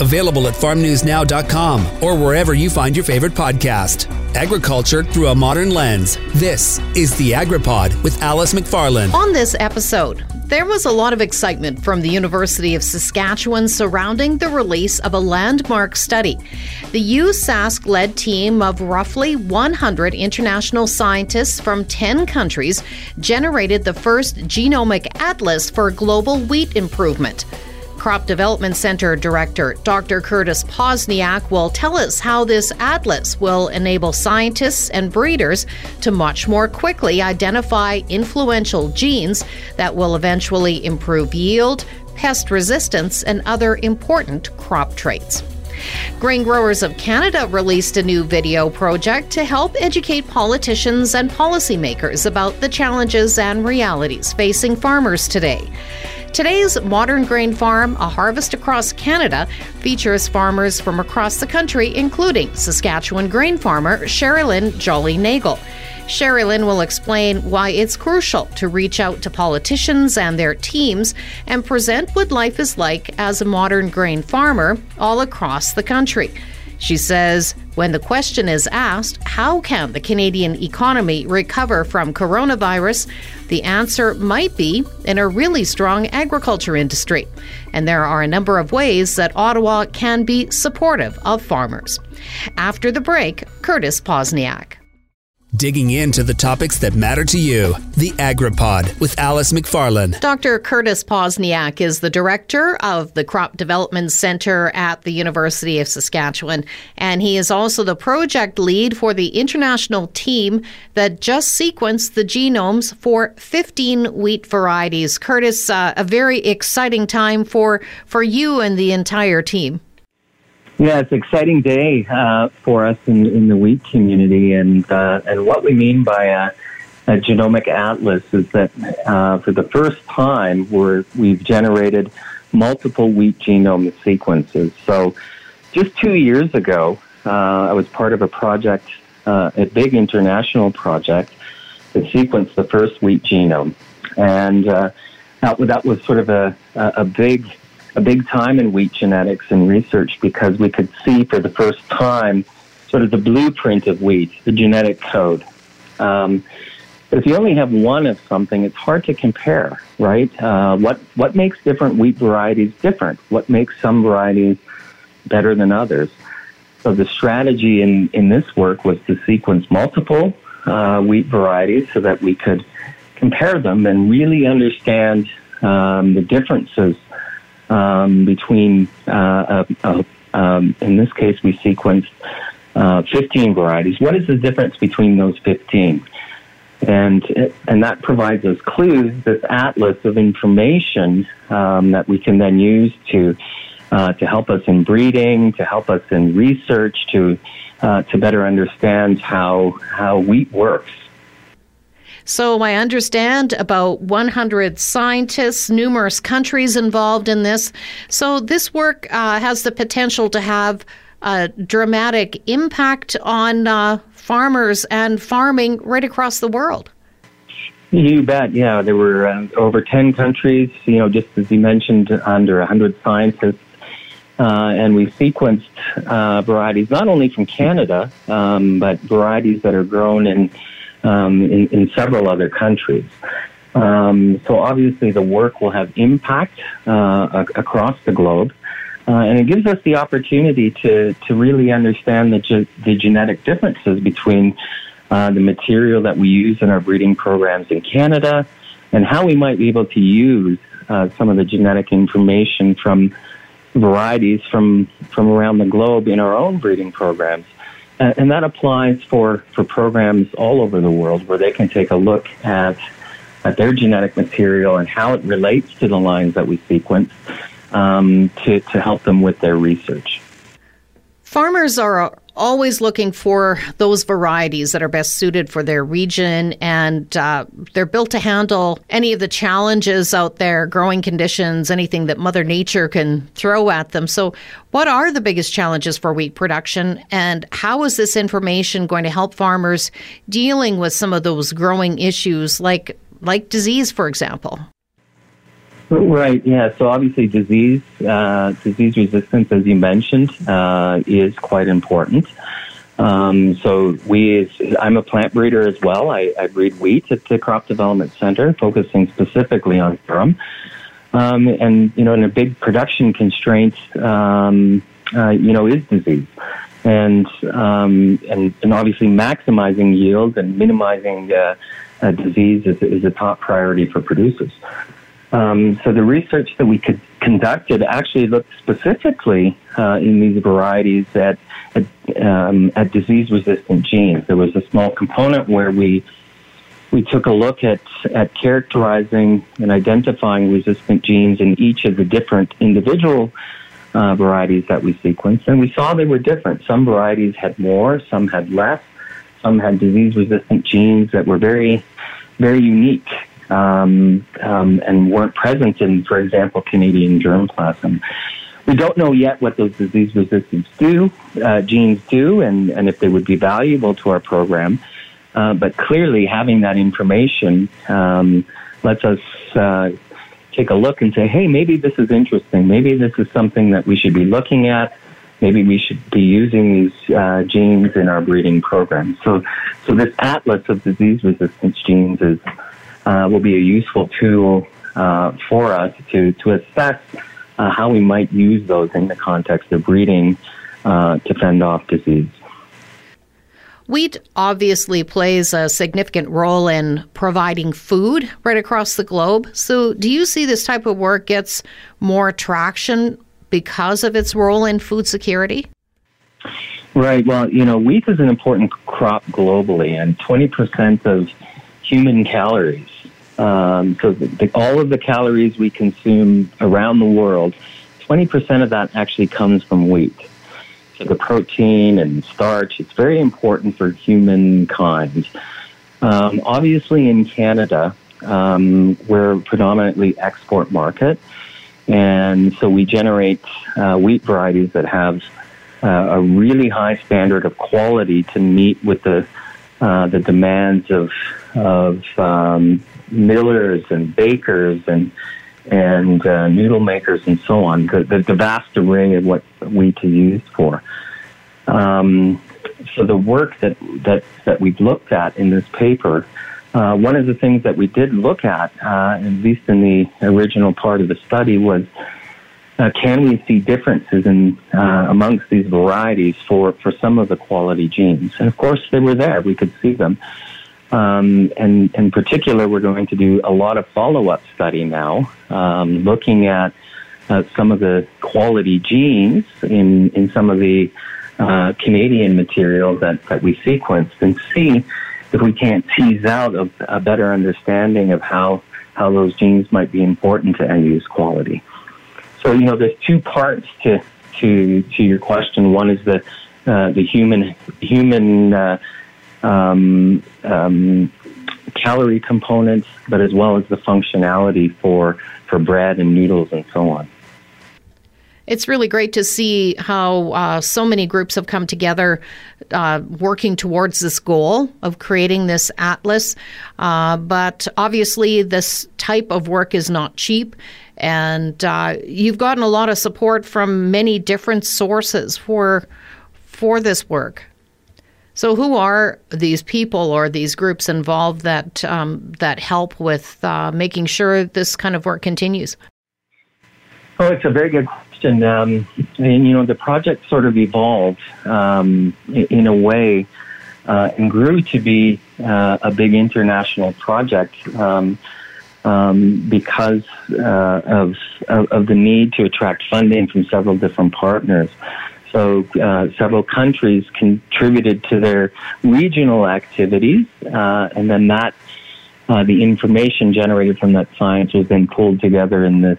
Available at farmnewsnow.com or wherever you find your favorite podcast. Agriculture through a modern lens. This is the AgriPod with Alice McFarlane. On this episode, there was a lot of excitement from the University of Saskatchewan surrounding the release of a landmark study. The USask-led team of roughly 100 international scientists from 10 countries generated the first genomic atlas for global wheat improvement. Crop Development Centre Director Dr. Curtis Pozniak will tell us how this atlas will enable scientists and breeders to much more quickly identify influential genes that will eventually improve yield, pest resistance, and other important crop traits. Grain Growers of Canada released a new video project to help educate politicians and policymakers about the challenges and realities facing farmers today. Today's Modern Grain Farm: A Harvest Across Canada features farmers from across the country, including Saskatchewan grain farmer Cherilyn Jolly-Nagel. Cherilyn will explain why it's crucial to reach out to politicians and their teams and present what life is like as a modern grain farmer all across the country. She says, when the question is asked, how can the Canadian economy recover from coronavirus, the answer might be in a really strong agriculture industry. And there are a number of ways that Ottawa can be supportive of farmers. After the break, Curtis Pozniak. Digging into the topics that matter to you. The AgriPod with Alice McFarlane. Dr. Curtis Pozniak is the director of the Crop Development Centre at the University of Saskatchewan, and he is also the project lead for the international team that just sequenced the genomes for 15 wheat varieties. Curtis, a very exciting time for you and the entire team. Yeah, it's an exciting day for us in the wheat community, and what we mean by a genomic atlas is that for the first time we've generated multiple wheat genome sequences. So just 2 years ago, I was part of a project, a big international project, that sequenced the first wheat genome, and that was sort of a big time in wheat genetics and research, because we could see for the first time sort of the blueprint of wheat, the genetic code. But if you only have one of something, it's hard to compare, right? What makes different wheat varieties different? What makes some varieties better than others? So the strategy in this work was to sequence multiple wheat varieties so that we could compare them and really understand the differences between, in this case, we sequenced 15 varieties. What is the difference between those 15? And that provides us clues, this atlas of information that we can then use to help us in breeding, to help us in research, to better understand how wheat works. So I understand about 100 scientists, numerous countries involved in this. So this work has the potential to have a dramatic impact on farmers and farming right across the world. You bet. Yeah, there were over 10 countries, you know, just as you mentioned, under 100 scientists. And we sequenced varieties not only from Canada, but varieties that are grown in several other countries. So obviously the work will have impact across the globe, and it gives us the opportunity to really understand the genetic differences between the material that we use in our breeding programs in Canada and how we might be able to use some of the genetic information from varieties from around the globe in our own breeding programs. And that applies for programs all over the world, where they can take a look at their genetic material and how it relates to the lines that we sequence to help them with their research. Farmers are always looking for those varieties that are best suited for their region, and they're built to handle any of the challenges out there, growing conditions, anything that Mother Nature can throw at them. So what are the biggest challenges for wheat production, and how is this information going to help farmers dealing with some of those growing issues like disease, for example? Right, yeah. So obviously disease resistance, as you mentioned, is quite important. I'm a plant breeder as well. I breed wheat at the Crop Development Centre, focusing specifically on durum. And a big production constraint, is disease. And obviously maximizing yield and minimizing disease is a top priority for producers. So the research that we conducted actually looked specifically in these varieties at disease-resistant genes. There was a small component where we took a look at characterizing and identifying resistant genes in each of the different individual varieties that we sequenced, and we saw they were different. Some varieties had more, some had less, some had disease-resistant genes that were very, very unique. And weren't present in, for example, Canadian germplasm. We don't know yet what those disease resistance genes do and if they would be valuable to our program. But clearly having that information lets us take a look and say, hey, maybe this is interesting. Maybe this is something that we should be looking at. Maybe we should be using these genes in our breeding program. So this atlas of disease resistance genes is will be a useful tool for us to assess how we might use those in the context of breeding to fend off disease. Wheat obviously plays a significant role in providing food right across the globe. So do you see this type of work gets more traction because of its role in food security? Right. Well, wheat is an important crop globally, and 20% of human calories. So all of the calories we consume around the world, 20% of that actually comes from wheat. So the protein and starch, it's very important for humankind. Obviously in Canada, we're a predominantly export market. And so we generate wheat varieties that have a really high standard of quality to meet with the demands of millers and bakers and noodle makers and so on, the vast array of what wheat is used for. So the work that we've looked at in this paper, one of the things that we did look at least in the original part of the study, was can we see differences in amongst these varieties for some of the quality genes? And of course, they were there. We could see them. And in particular, we're going to do a lot of follow-up study now, looking at some of the quality genes in some of the Canadian material that we sequenced, and see if we can't tease out a better understanding of how those genes might be important to end-use quality. So, there's two parts to your question. One is the human calorie components, but as well as the functionality for bread and noodles and so on. It's really great to see how so many groups have come together working towards this goal of creating this atlas. But obviously, this type of work is not cheap. And you've gotten a lot of support from many different sources for this work. So who are these people or these groups involved that help with making sure this kind of work continues? Oh, it's a very good question. And the project sort of evolved in a way and grew to be a big international project because of the need to attract funding from several different partners. So several countries contributed to their regional activities, and then that the information generated from that science was then pulled together into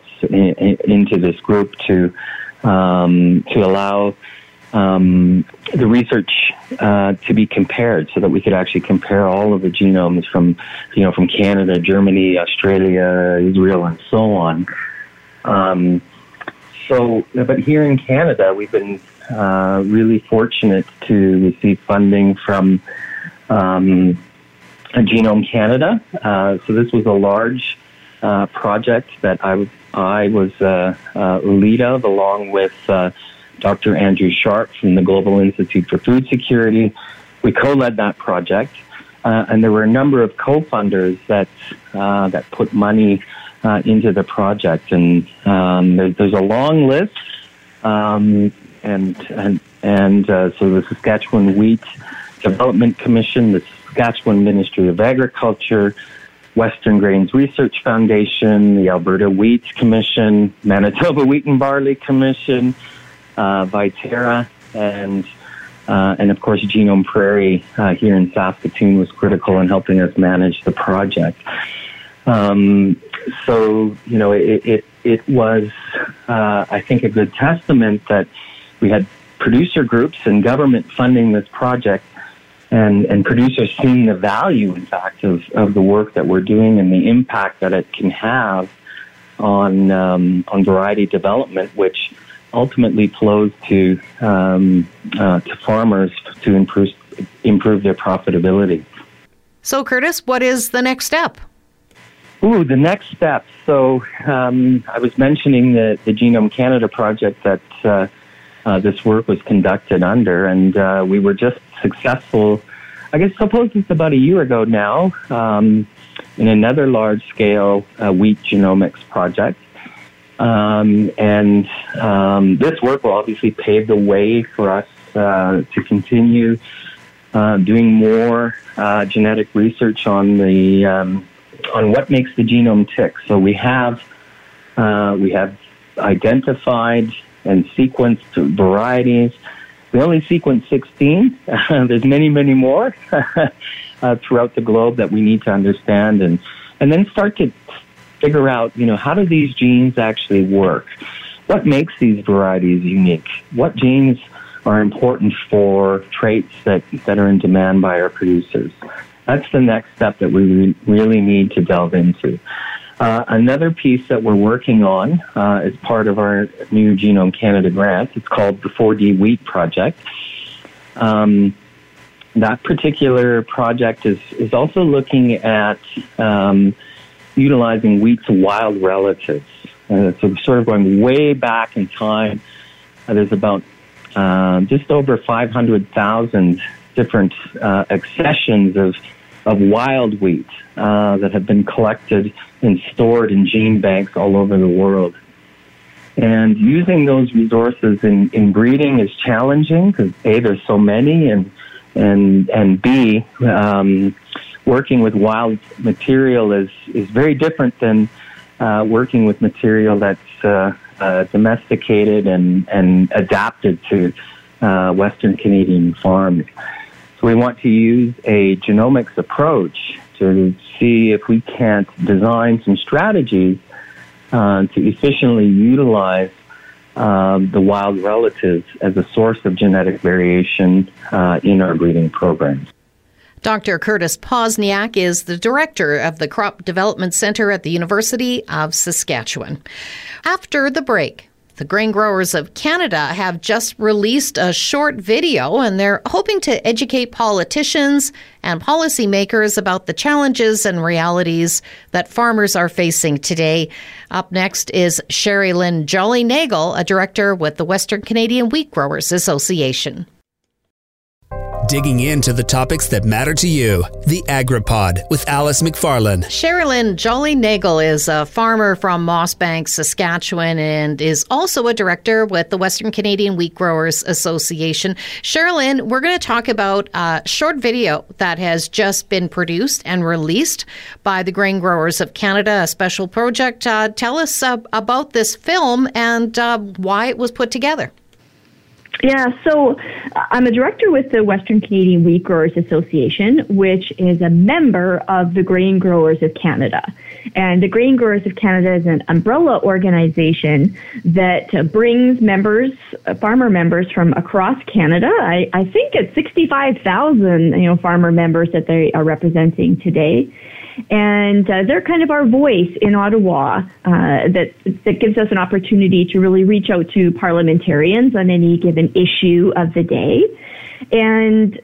this group to allow the research to be compared, so that we could actually compare all of the genomes from Canada, Germany, Australia, Israel, and so on. But here in Canada, we've been really fortunate to receive funding from Genome Canada. So this was a large project that I I was lead of, along with Dr. Andrew Sharp from the Global Institute for Food Security. We co-led that project, and there were a number of co-funders that that put money into the project. And there's a long list, so the Saskatchewan Wheat Development Commission, the Saskatchewan Ministry of Agriculture, Western Grains Research Foundation, the Alberta Wheat Commission, Manitoba Wheat and Barley Commission, Viterra, and of course Genome Prairie here in Saskatoon was critical in helping us manage the project. So, you know, it was, I think, a good testament that we had producer groups and government funding this project, and producers seeing the value, in fact, of the work that we're doing and the impact that it can have on variety development, which ultimately flows to farmers to improve their profitability. So, Curtis, what is the next step? The next step. So I was mentioning the Genome Canada project that this work was conducted under, and we were just successful, I guess, suppose it's about a year ago now, in another large-scale wheat genomics project. This work will obviously pave the way for us to continue doing more genetic research on what makes the genome tick. So we have identified and sequenced varieties. We only sequenced 16. There's many, many more throughout the globe that we need to understand and then start to figure out, you know, how do these genes actually work? What makes these varieties unique? What genes are important for traits that are in demand by our producers? That's the next step that we really need to delve into. Another piece that we're working on as part of our new Genome Canada grant, it's called the 4D Wheat Project. That particular project is also looking at utilizing wheat's wild relatives. So we're sort of going way back in time. There's about just over 500,000 different accessions of wild wheat that have been collected and stored in gene banks all over the world. And using those resources in breeding is challenging because A, there's so many, and B, working with wild material is very different than working with material that's domesticated and adapted to Western Canadian farms. So we want to use a genomics approach to see if we can't design some strategies to efficiently utilize the wild relatives as a source of genetic variation in our breeding programs. Dr. Curtis Pozniak is the director of the Crop Development Centre at the University of Saskatchewan. After the break, the Grain Growers of Canada have just released a short video, and they're hoping to educate politicians and policymakers about the challenges and realities that farmers are facing today. Up next is Cherilyn Jolly-Nagel, a director with the Western Canadian Wheat Growers Association. Digging into the topics that matter to you. The AgriPod with Alice McFarlane. Cherilyn Jolly-Nagel is a farmer from Mossbank, Saskatchewan, and is also a director with the Western Canadian Wheat Growers Association. Cherilyn, we're going to talk about a short video that has just been produced and released by the Grain Growers of Canada, a special project. Tell us about this film and why it was put together. Yeah, so I'm a director with the Western Canadian Wheat Growers Association, which is a member of the Grain Growers of Canada. And the Grain Growers of Canada is an umbrella organization that brings members, farmer members from across Canada. I think it's 65,000, farmer members that they are representing today. And they're kind of our voice in Ottawa that gives us an opportunity to really reach out to parliamentarians on any given issue of the day. And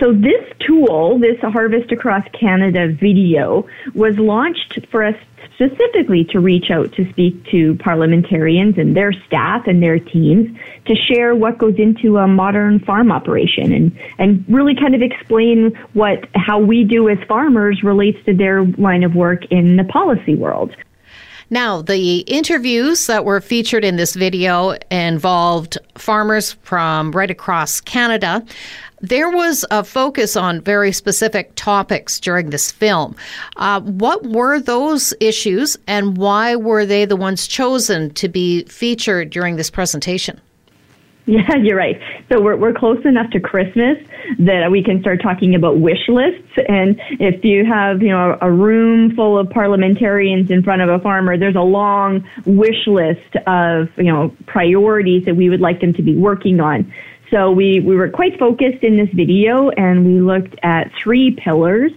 So this tool, this Harvest Across Canada video, was launched for us specifically to reach out to speak to parliamentarians and their staff and their teams to share what goes into a modern farm operation and really kind of explain how we do as farmers relates to their line of work in the policy world. Now, the interviews that were featured in this video involved farmers from right across Canada. There was a focus on very specific topics during this film. What were those issues and why were they the ones chosen to be featured during this presentation? Yeah, you're right. So we're close enough to Christmas that we can start talking about wish lists. And if you have, a room full of parliamentarians in front of a farmer, there's a long wish list of, priorities that we would like them to be working on. So we were quite focused in this video, and we looked at three pillars.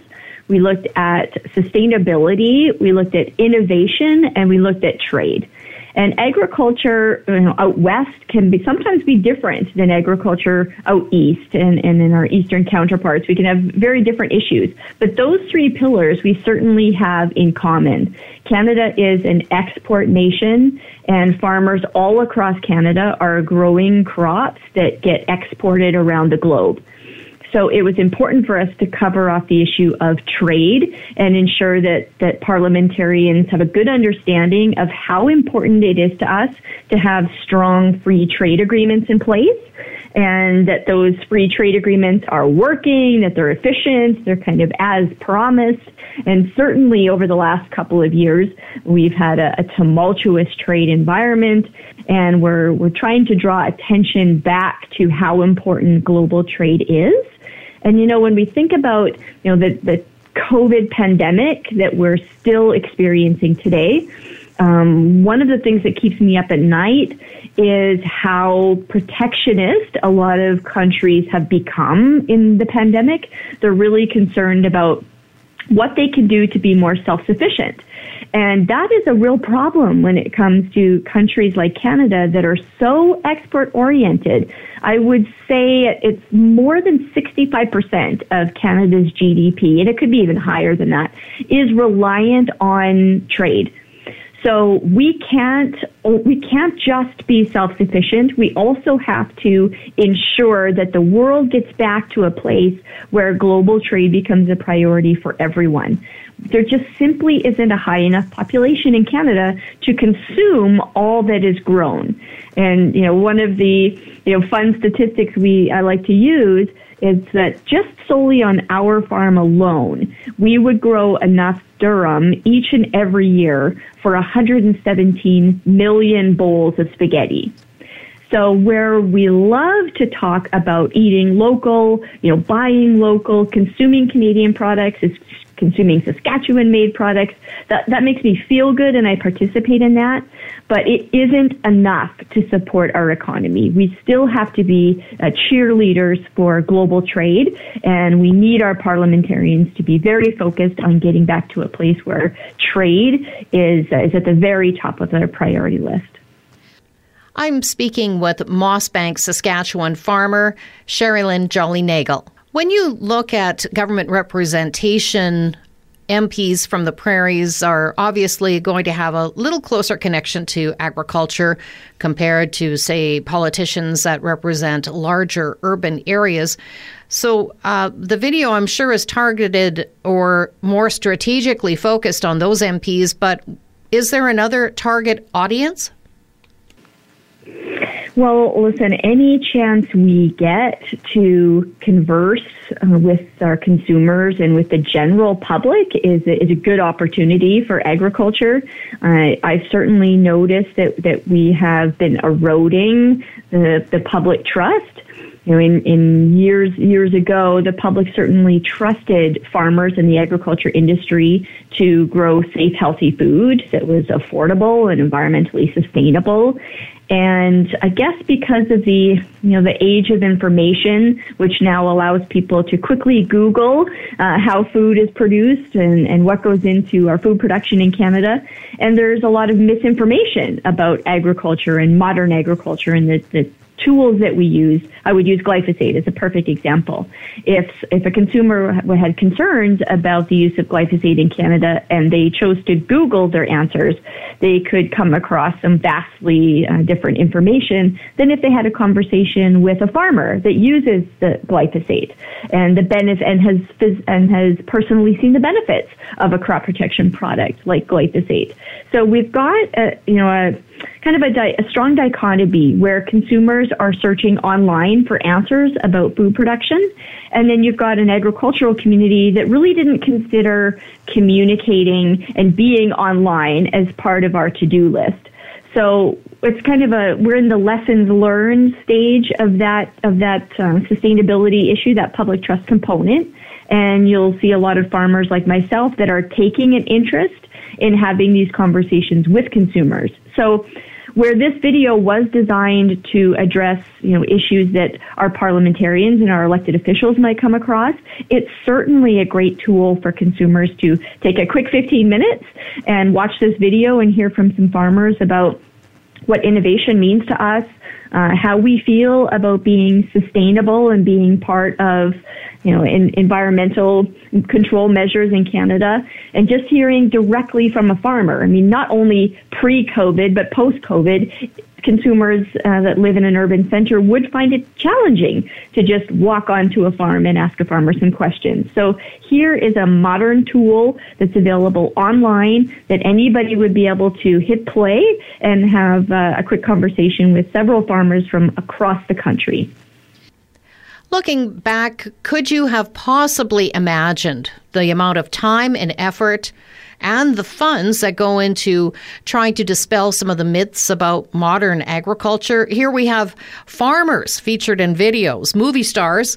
We looked at sustainability, we looked at innovation, and we looked at trade. And agriculture out west can sometimes be different than agriculture out east and in our eastern counterparts. We can have very different issues. But those three pillars we certainly have in common. Canada is an export nation, and farmers all across Canada are growing crops that get exported around the globe. So it was important for us to cover off the issue of trade and ensure that parliamentarians have a good understanding of how important it is to us to have strong free trade agreements in place, and that those free trade agreements are working, that they're efficient, they're kind of as promised. And certainly over the last couple of years, we've had a tumultuous trade environment, and we're trying to draw attention back to how important global trade is. And, when we think about, the COVID pandemic that we're still experiencing today, one of the things that keeps me up at night is how protectionist a lot of countries have become in the pandemic. They're really concerned about what they can do to be more self-sufficient. And that is a real problem when it comes to countries like Canada that are so export-oriented. I would say it's more than 65% of Canada's GDP, and it could be even higher than that, is reliant on trade. So we can't just be self-sufficient. We also have to ensure that the world gets back to a place where global trade becomes a priority for everyone. There just simply isn't a high enough population in Canada to consume all that is grown. And, one of the, fun statistics I like to use is that just solely on our farm alone, we would grow enough durum each and every year for 117 million bowls of spaghetti. So where we love to talk about eating local, buying local, consuming Canadian products, is consuming Saskatchewan-made products. That makes me feel good, and I participate in that. But it isn't enough to support our economy. We still have to be cheerleaders for global trade, and we need our parliamentarians to be very focused on getting back to a place where trade is at the very top of their priority list. I'm speaking with Mossbank Saskatchewan farmer Cherilyn Jolly-Nagel. When you look at government representation, MPs from the prairies are obviously going to have a little closer connection to agriculture compared to, say, politicians that represent larger urban areas. So the video, I'm sure, is targeted or more strategically focused on those MPs, but is there another target audience? Well, listen, any chance we get to converse with our consumers and with the general public is a good opportunity for agriculture. I've certainly noticed that we have been eroding the public trust. In years ago, the public certainly trusted farmers in the agriculture industry to grow safe, healthy food that was affordable and environmentally sustainable. And I guess because of the, the age of information, which now allows people to quickly Google how food is produced and what goes into our food production in Canada. And there's a lot of misinformation about agriculture and modern agriculture and the tools that we use, I would use glyphosate as a perfect example. If a consumer had concerns about the use of glyphosate in Canada and they chose to Google their answers, they could come across some vastly different information than if they had a conversation with a farmer that uses the glyphosate and the benefit and has personally seen the benefits of a crop protection product like glyphosate. So we've got a strong dichotomy where consumers are searching online for answers about food production, and then you've got an agricultural community that really didn't consider communicating and being online as part of our to-do list. So it's kind of we're in the lessons learned stage of that sustainability issue, that public trust component, and you'll see a lot of farmers like myself that are taking an interest in having these conversations with consumers. So where this video was designed to address, issues that our parliamentarians and our elected officials might come across, it's certainly a great tool for consumers to take a quick 15 minutes and watch this video and hear from some farmers about what innovation means to us, how we feel about being sustainable and being part of, environmental control measures in Canada, and just hearing directly from a farmer. I mean, not only pre-COVID, but post-COVID, consumers that live in an urban center would find it challenging to just walk onto a farm and ask a farmer some questions. So here is a modern tool that's available online that anybody would be able to hit play and have a quick conversation with several farmers from across the country. Looking back, could you have possibly imagined the amount of time and effort and the funds that go into trying to dispel some of the myths about modern agriculture? Here we have farmers featured in videos, movie stars.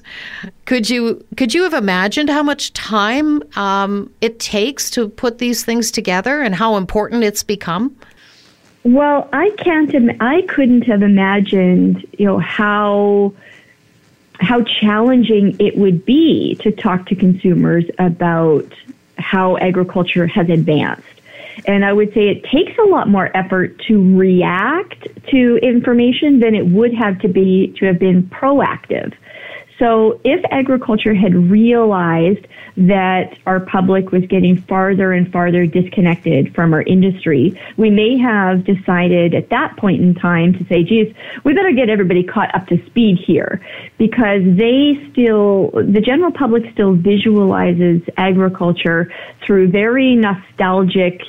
Could you have imagined how much time it takes to put these things together and how important it's become? Well, I couldn't have imagined, how challenging it would be to talk to consumers about how agriculture has advanced. And I would say it takes a lot more effort to react to information than it would have to have been proactive. So if agriculture had realized that our public was getting farther and farther disconnected from our industry, we may have decided at that point in time to say, geez, we better get everybody caught up to speed here, because the general public still visualizes agriculture through very nostalgic,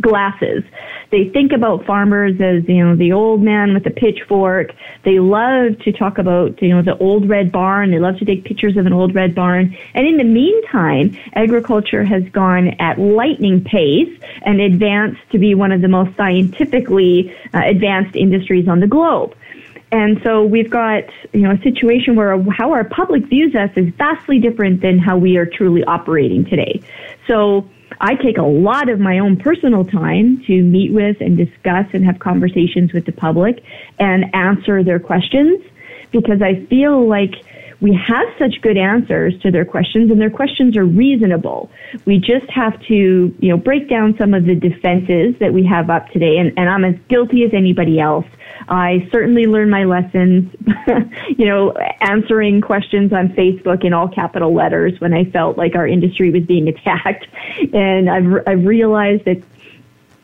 glasses. They think about farmers as, the old man with the pitchfork. They love to talk about, the old red barn. They love to take pictures of an old red barn. And in the meantime, agriculture has gone at lightning pace and advanced to be one of the most scientifically advanced industries on the globe. And so we've got, a situation where how our public views us is vastly different than how we are truly operating today. So I take a lot of my own personal time to meet with and discuss and have conversations with the public and answer their questions, because I feel like we have such good answers to their questions, and their questions are reasonable. We just have to, break down some of the defenses that we have up today, and I'm as guilty as anybody else. I certainly learned my lessons, answering questions on Facebook in all capital letters when I felt like our industry was being attacked. And I've realized that,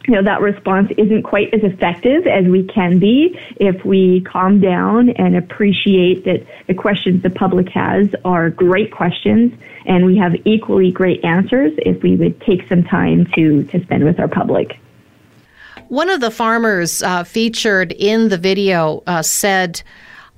that response isn't quite as effective as we can be if we calm down and appreciate that the questions the public has are great questions, and we have equally great answers if we would take some time to spend with our public. One of the farmers featured in the video said,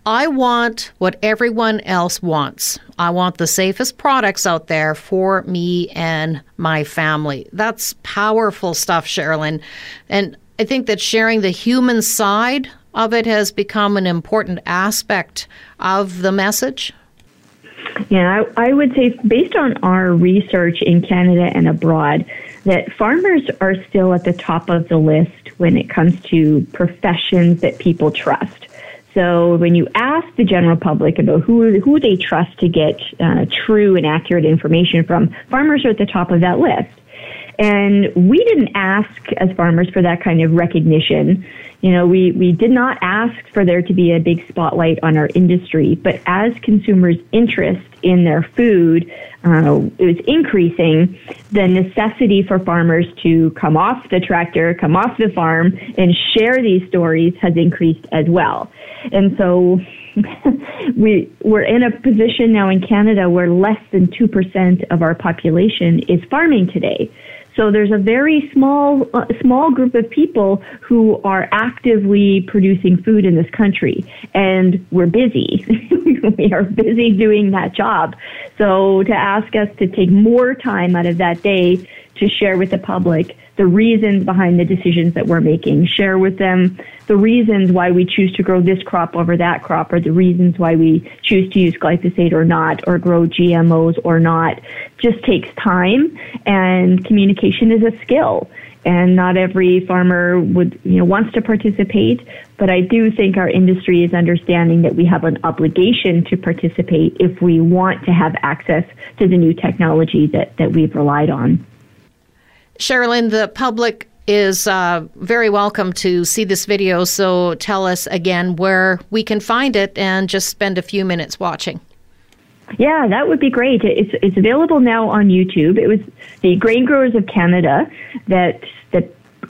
"I want what everyone else wants. I want the safest products out there for me and my family." That's powerful stuff, Cherilyn. And I think that sharing the human side of it has become an important aspect of the message. Yeah, I would say, based on our research in Canada and abroad, that farmers are still at the top of the list when it comes to professions that people trust. So when you ask the general public about who they trust to get true and accurate information from, farmers are at the top of that list. And we didn't ask as farmers for that kind of recognition. You know, we did not ask for there to be a big spotlight on our industry, but as consumers' interest in their food is increasing, the necessity for farmers to come off the tractor, come off the farm, and share these stories has increased as well. And so we're in a position now in Canada where less than 2% of our population is farming today. So there's a very small group of people who are actively producing food in this country, and we're busy. We are busy doing that job. So to ask us to take more time out of that day to share with the public the reasons behind the decisions that we're making, share with them the reasons why we choose to grow this crop over that crop, or the reasons why we choose to use glyphosate or not, or grow GMOs or not, just takes time, and communication is a skill. And not every farmer would, wants to participate, but I do think our industry is understanding that we have an obligation to participate if we want to have access to the new technology that we've relied on. Cherilyn, the public is very welcome to see this video, so tell us again where we can find it and just spend a few minutes watching. Yeah, that would be great. It's available now on YouTube. It was the Grain Growers of Canada that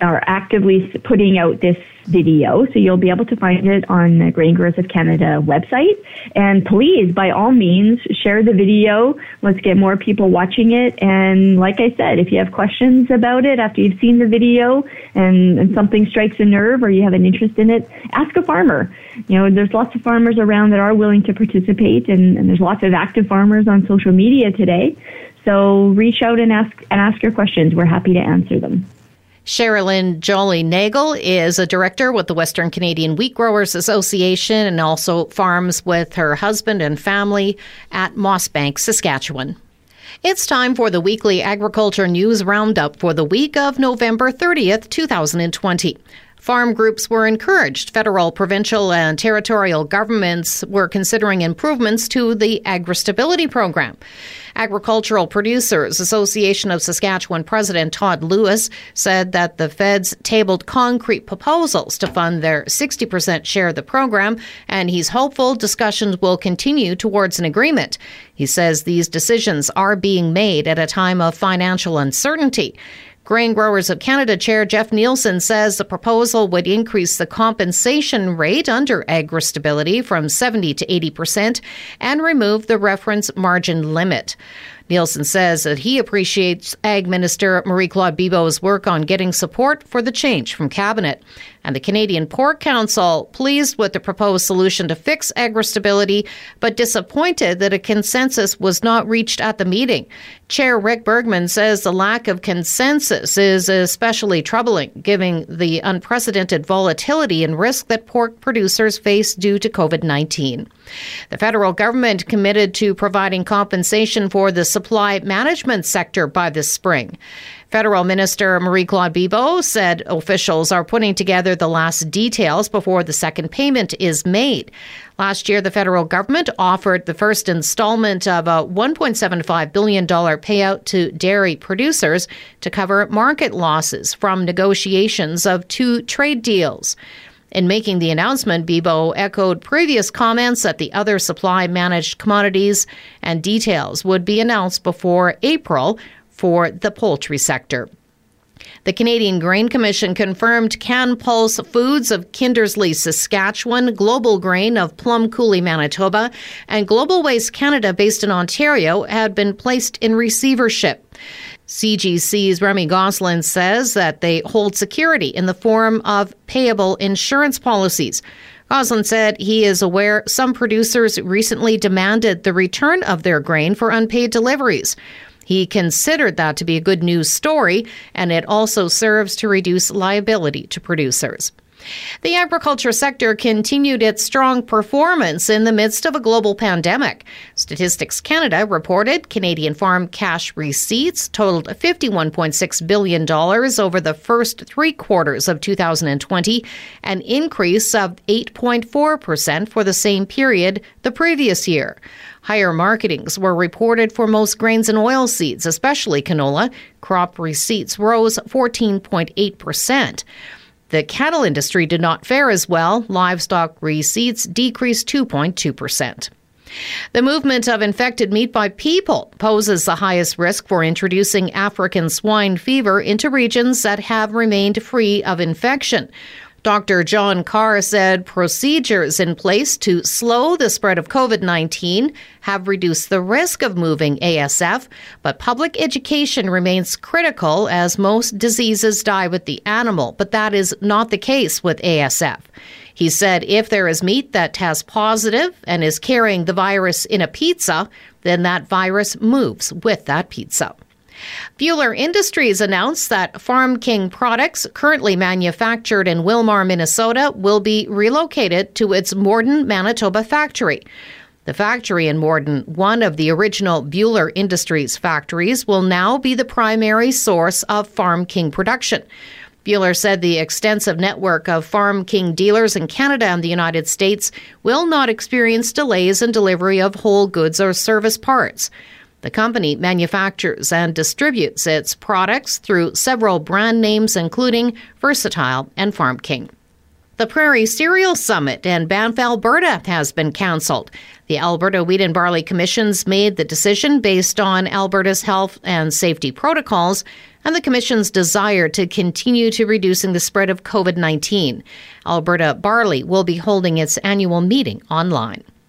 are actively putting out this video, so you'll be able to find it on the Grain Growers of Canada website. And please, by all means, share the video. Let's get more people watching it. And like I said, if you have questions about it after you've seen the video and something strikes a nerve or you have an interest in it, ask a farmer. There's lots of farmers around that are willing to participate, and there's lots of active farmers on social media today. So reach out and ask your questions. We're happy to answer them. Cherilyn Jolly-Nagel is a director with the Western Canadian Wheat Growers Association and also farms with her husband and family at Mossbank, Saskatchewan. It's time for the weekly agriculture news roundup for the week of November 30th, 2020. Farm groups were encouraged. Federal, provincial, and territorial governments were considering improvements to the AgriStability Program. Agricultural Producers Association of Saskatchewan President Todd Lewis said that the feds tabled concrete proposals to fund their 60% share of the program, and he's hopeful discussions will continue towards an agreement. He says these decisions are being made at a time of financial uncertainty. Grain Growers of Canada Chair Jeff Nielsen says the proposal would increase the compensation rate under AgriStability from 70% to 80% and remove the reference margin limit. Nielsen says that he appreciates Ag Minister Marie-Claude Bibeau's work on getting support for the change from Cabinet. And the Canadian Pork Council, pleased with the proposed solution to fix AgriStability, but disappointed that a consensus was not reached at the meeting. Chair Rick Bergman says the lack of consensus is especially troubling, given the unprecedented volatility and risk that pork producers face due to COVID-19. The federal government committed to providing compensation for the supply management sector by this spring. Federal Minister Marie-Claude Bibeau said officials are putting together the last details before the second payment is made. Last year, the federal government offered the first installment of a $1.75 billion payout to dairy producers to cover market losses from negotiations of two trade deals. In making the announcement, Bibeau echoed previous comments that the other supply-managed commodities and details would be announced before April for the poultry sector. The Canadian Grain Commission confirmed CanPulse Foods of Kindersley, Saskatchewan, Global Grain of Plum Coulee, Manitoba, and Global Waste Canada, based in Ontario, had been placed in receivership. CGC's Remy Gosselin says that they hold security in the form of payable insurance policies. Gosselin said he is aware some producers recently demanded the return of their grain for unpaid deliveries. He considered that to be a good news story, and it also serves to reduce liability to producers. The agriculture sector continued its strong performance in the midst of a global pandemic. Statistics Canada reported Canadian farm cash receipts totaled $51.6 billion over the first three quarters of 2020, an increase of 8.4% for the same period the previous year. Higher marketings were reported for most grains and oilseeds, especially canola. Crop receipts rose 14.8%. The cattle industry did not fare as well. Livestock receipts decreased 2.2%. The movement of infected meat by people poses the highest risk for introducing African swine fever into regions that have remained free of infection. Dr. John Carr said procedures in place to slow the spread of COVID-19 have reduced the risk of moving ASF, but public education remains critical as most diseases die with the animal, but that is not the case with ASF. He said if there is meat that tests positive and is carrying the virus in a pizza, then that virus moves with that pizza. Buhler Industries announced that Farm King products currently manufactured in Willmar, Minnesota, will be relocated to its Morden, Manitoba factory. The factory in Morden, one of the original Buhler Industries factories, will now be the primary source of Farm King production. Buhler said the extensive network of Farm King dealers in Canada and the United States will not experience delays in delivery of whole goods or service parts. The company manufactures and distributes its products through several brand names, including Versatile and Farm King. The Prairie Cereal Summit in Banff, Alberta, has been cancelled. The Alberta Wheat and Barley Commission's made the decision based on Alberta's health and safety protocols and the Commission's desire to continue to reducing the spread of COVID-19. Alberta Barley will be holding its annual meeting online.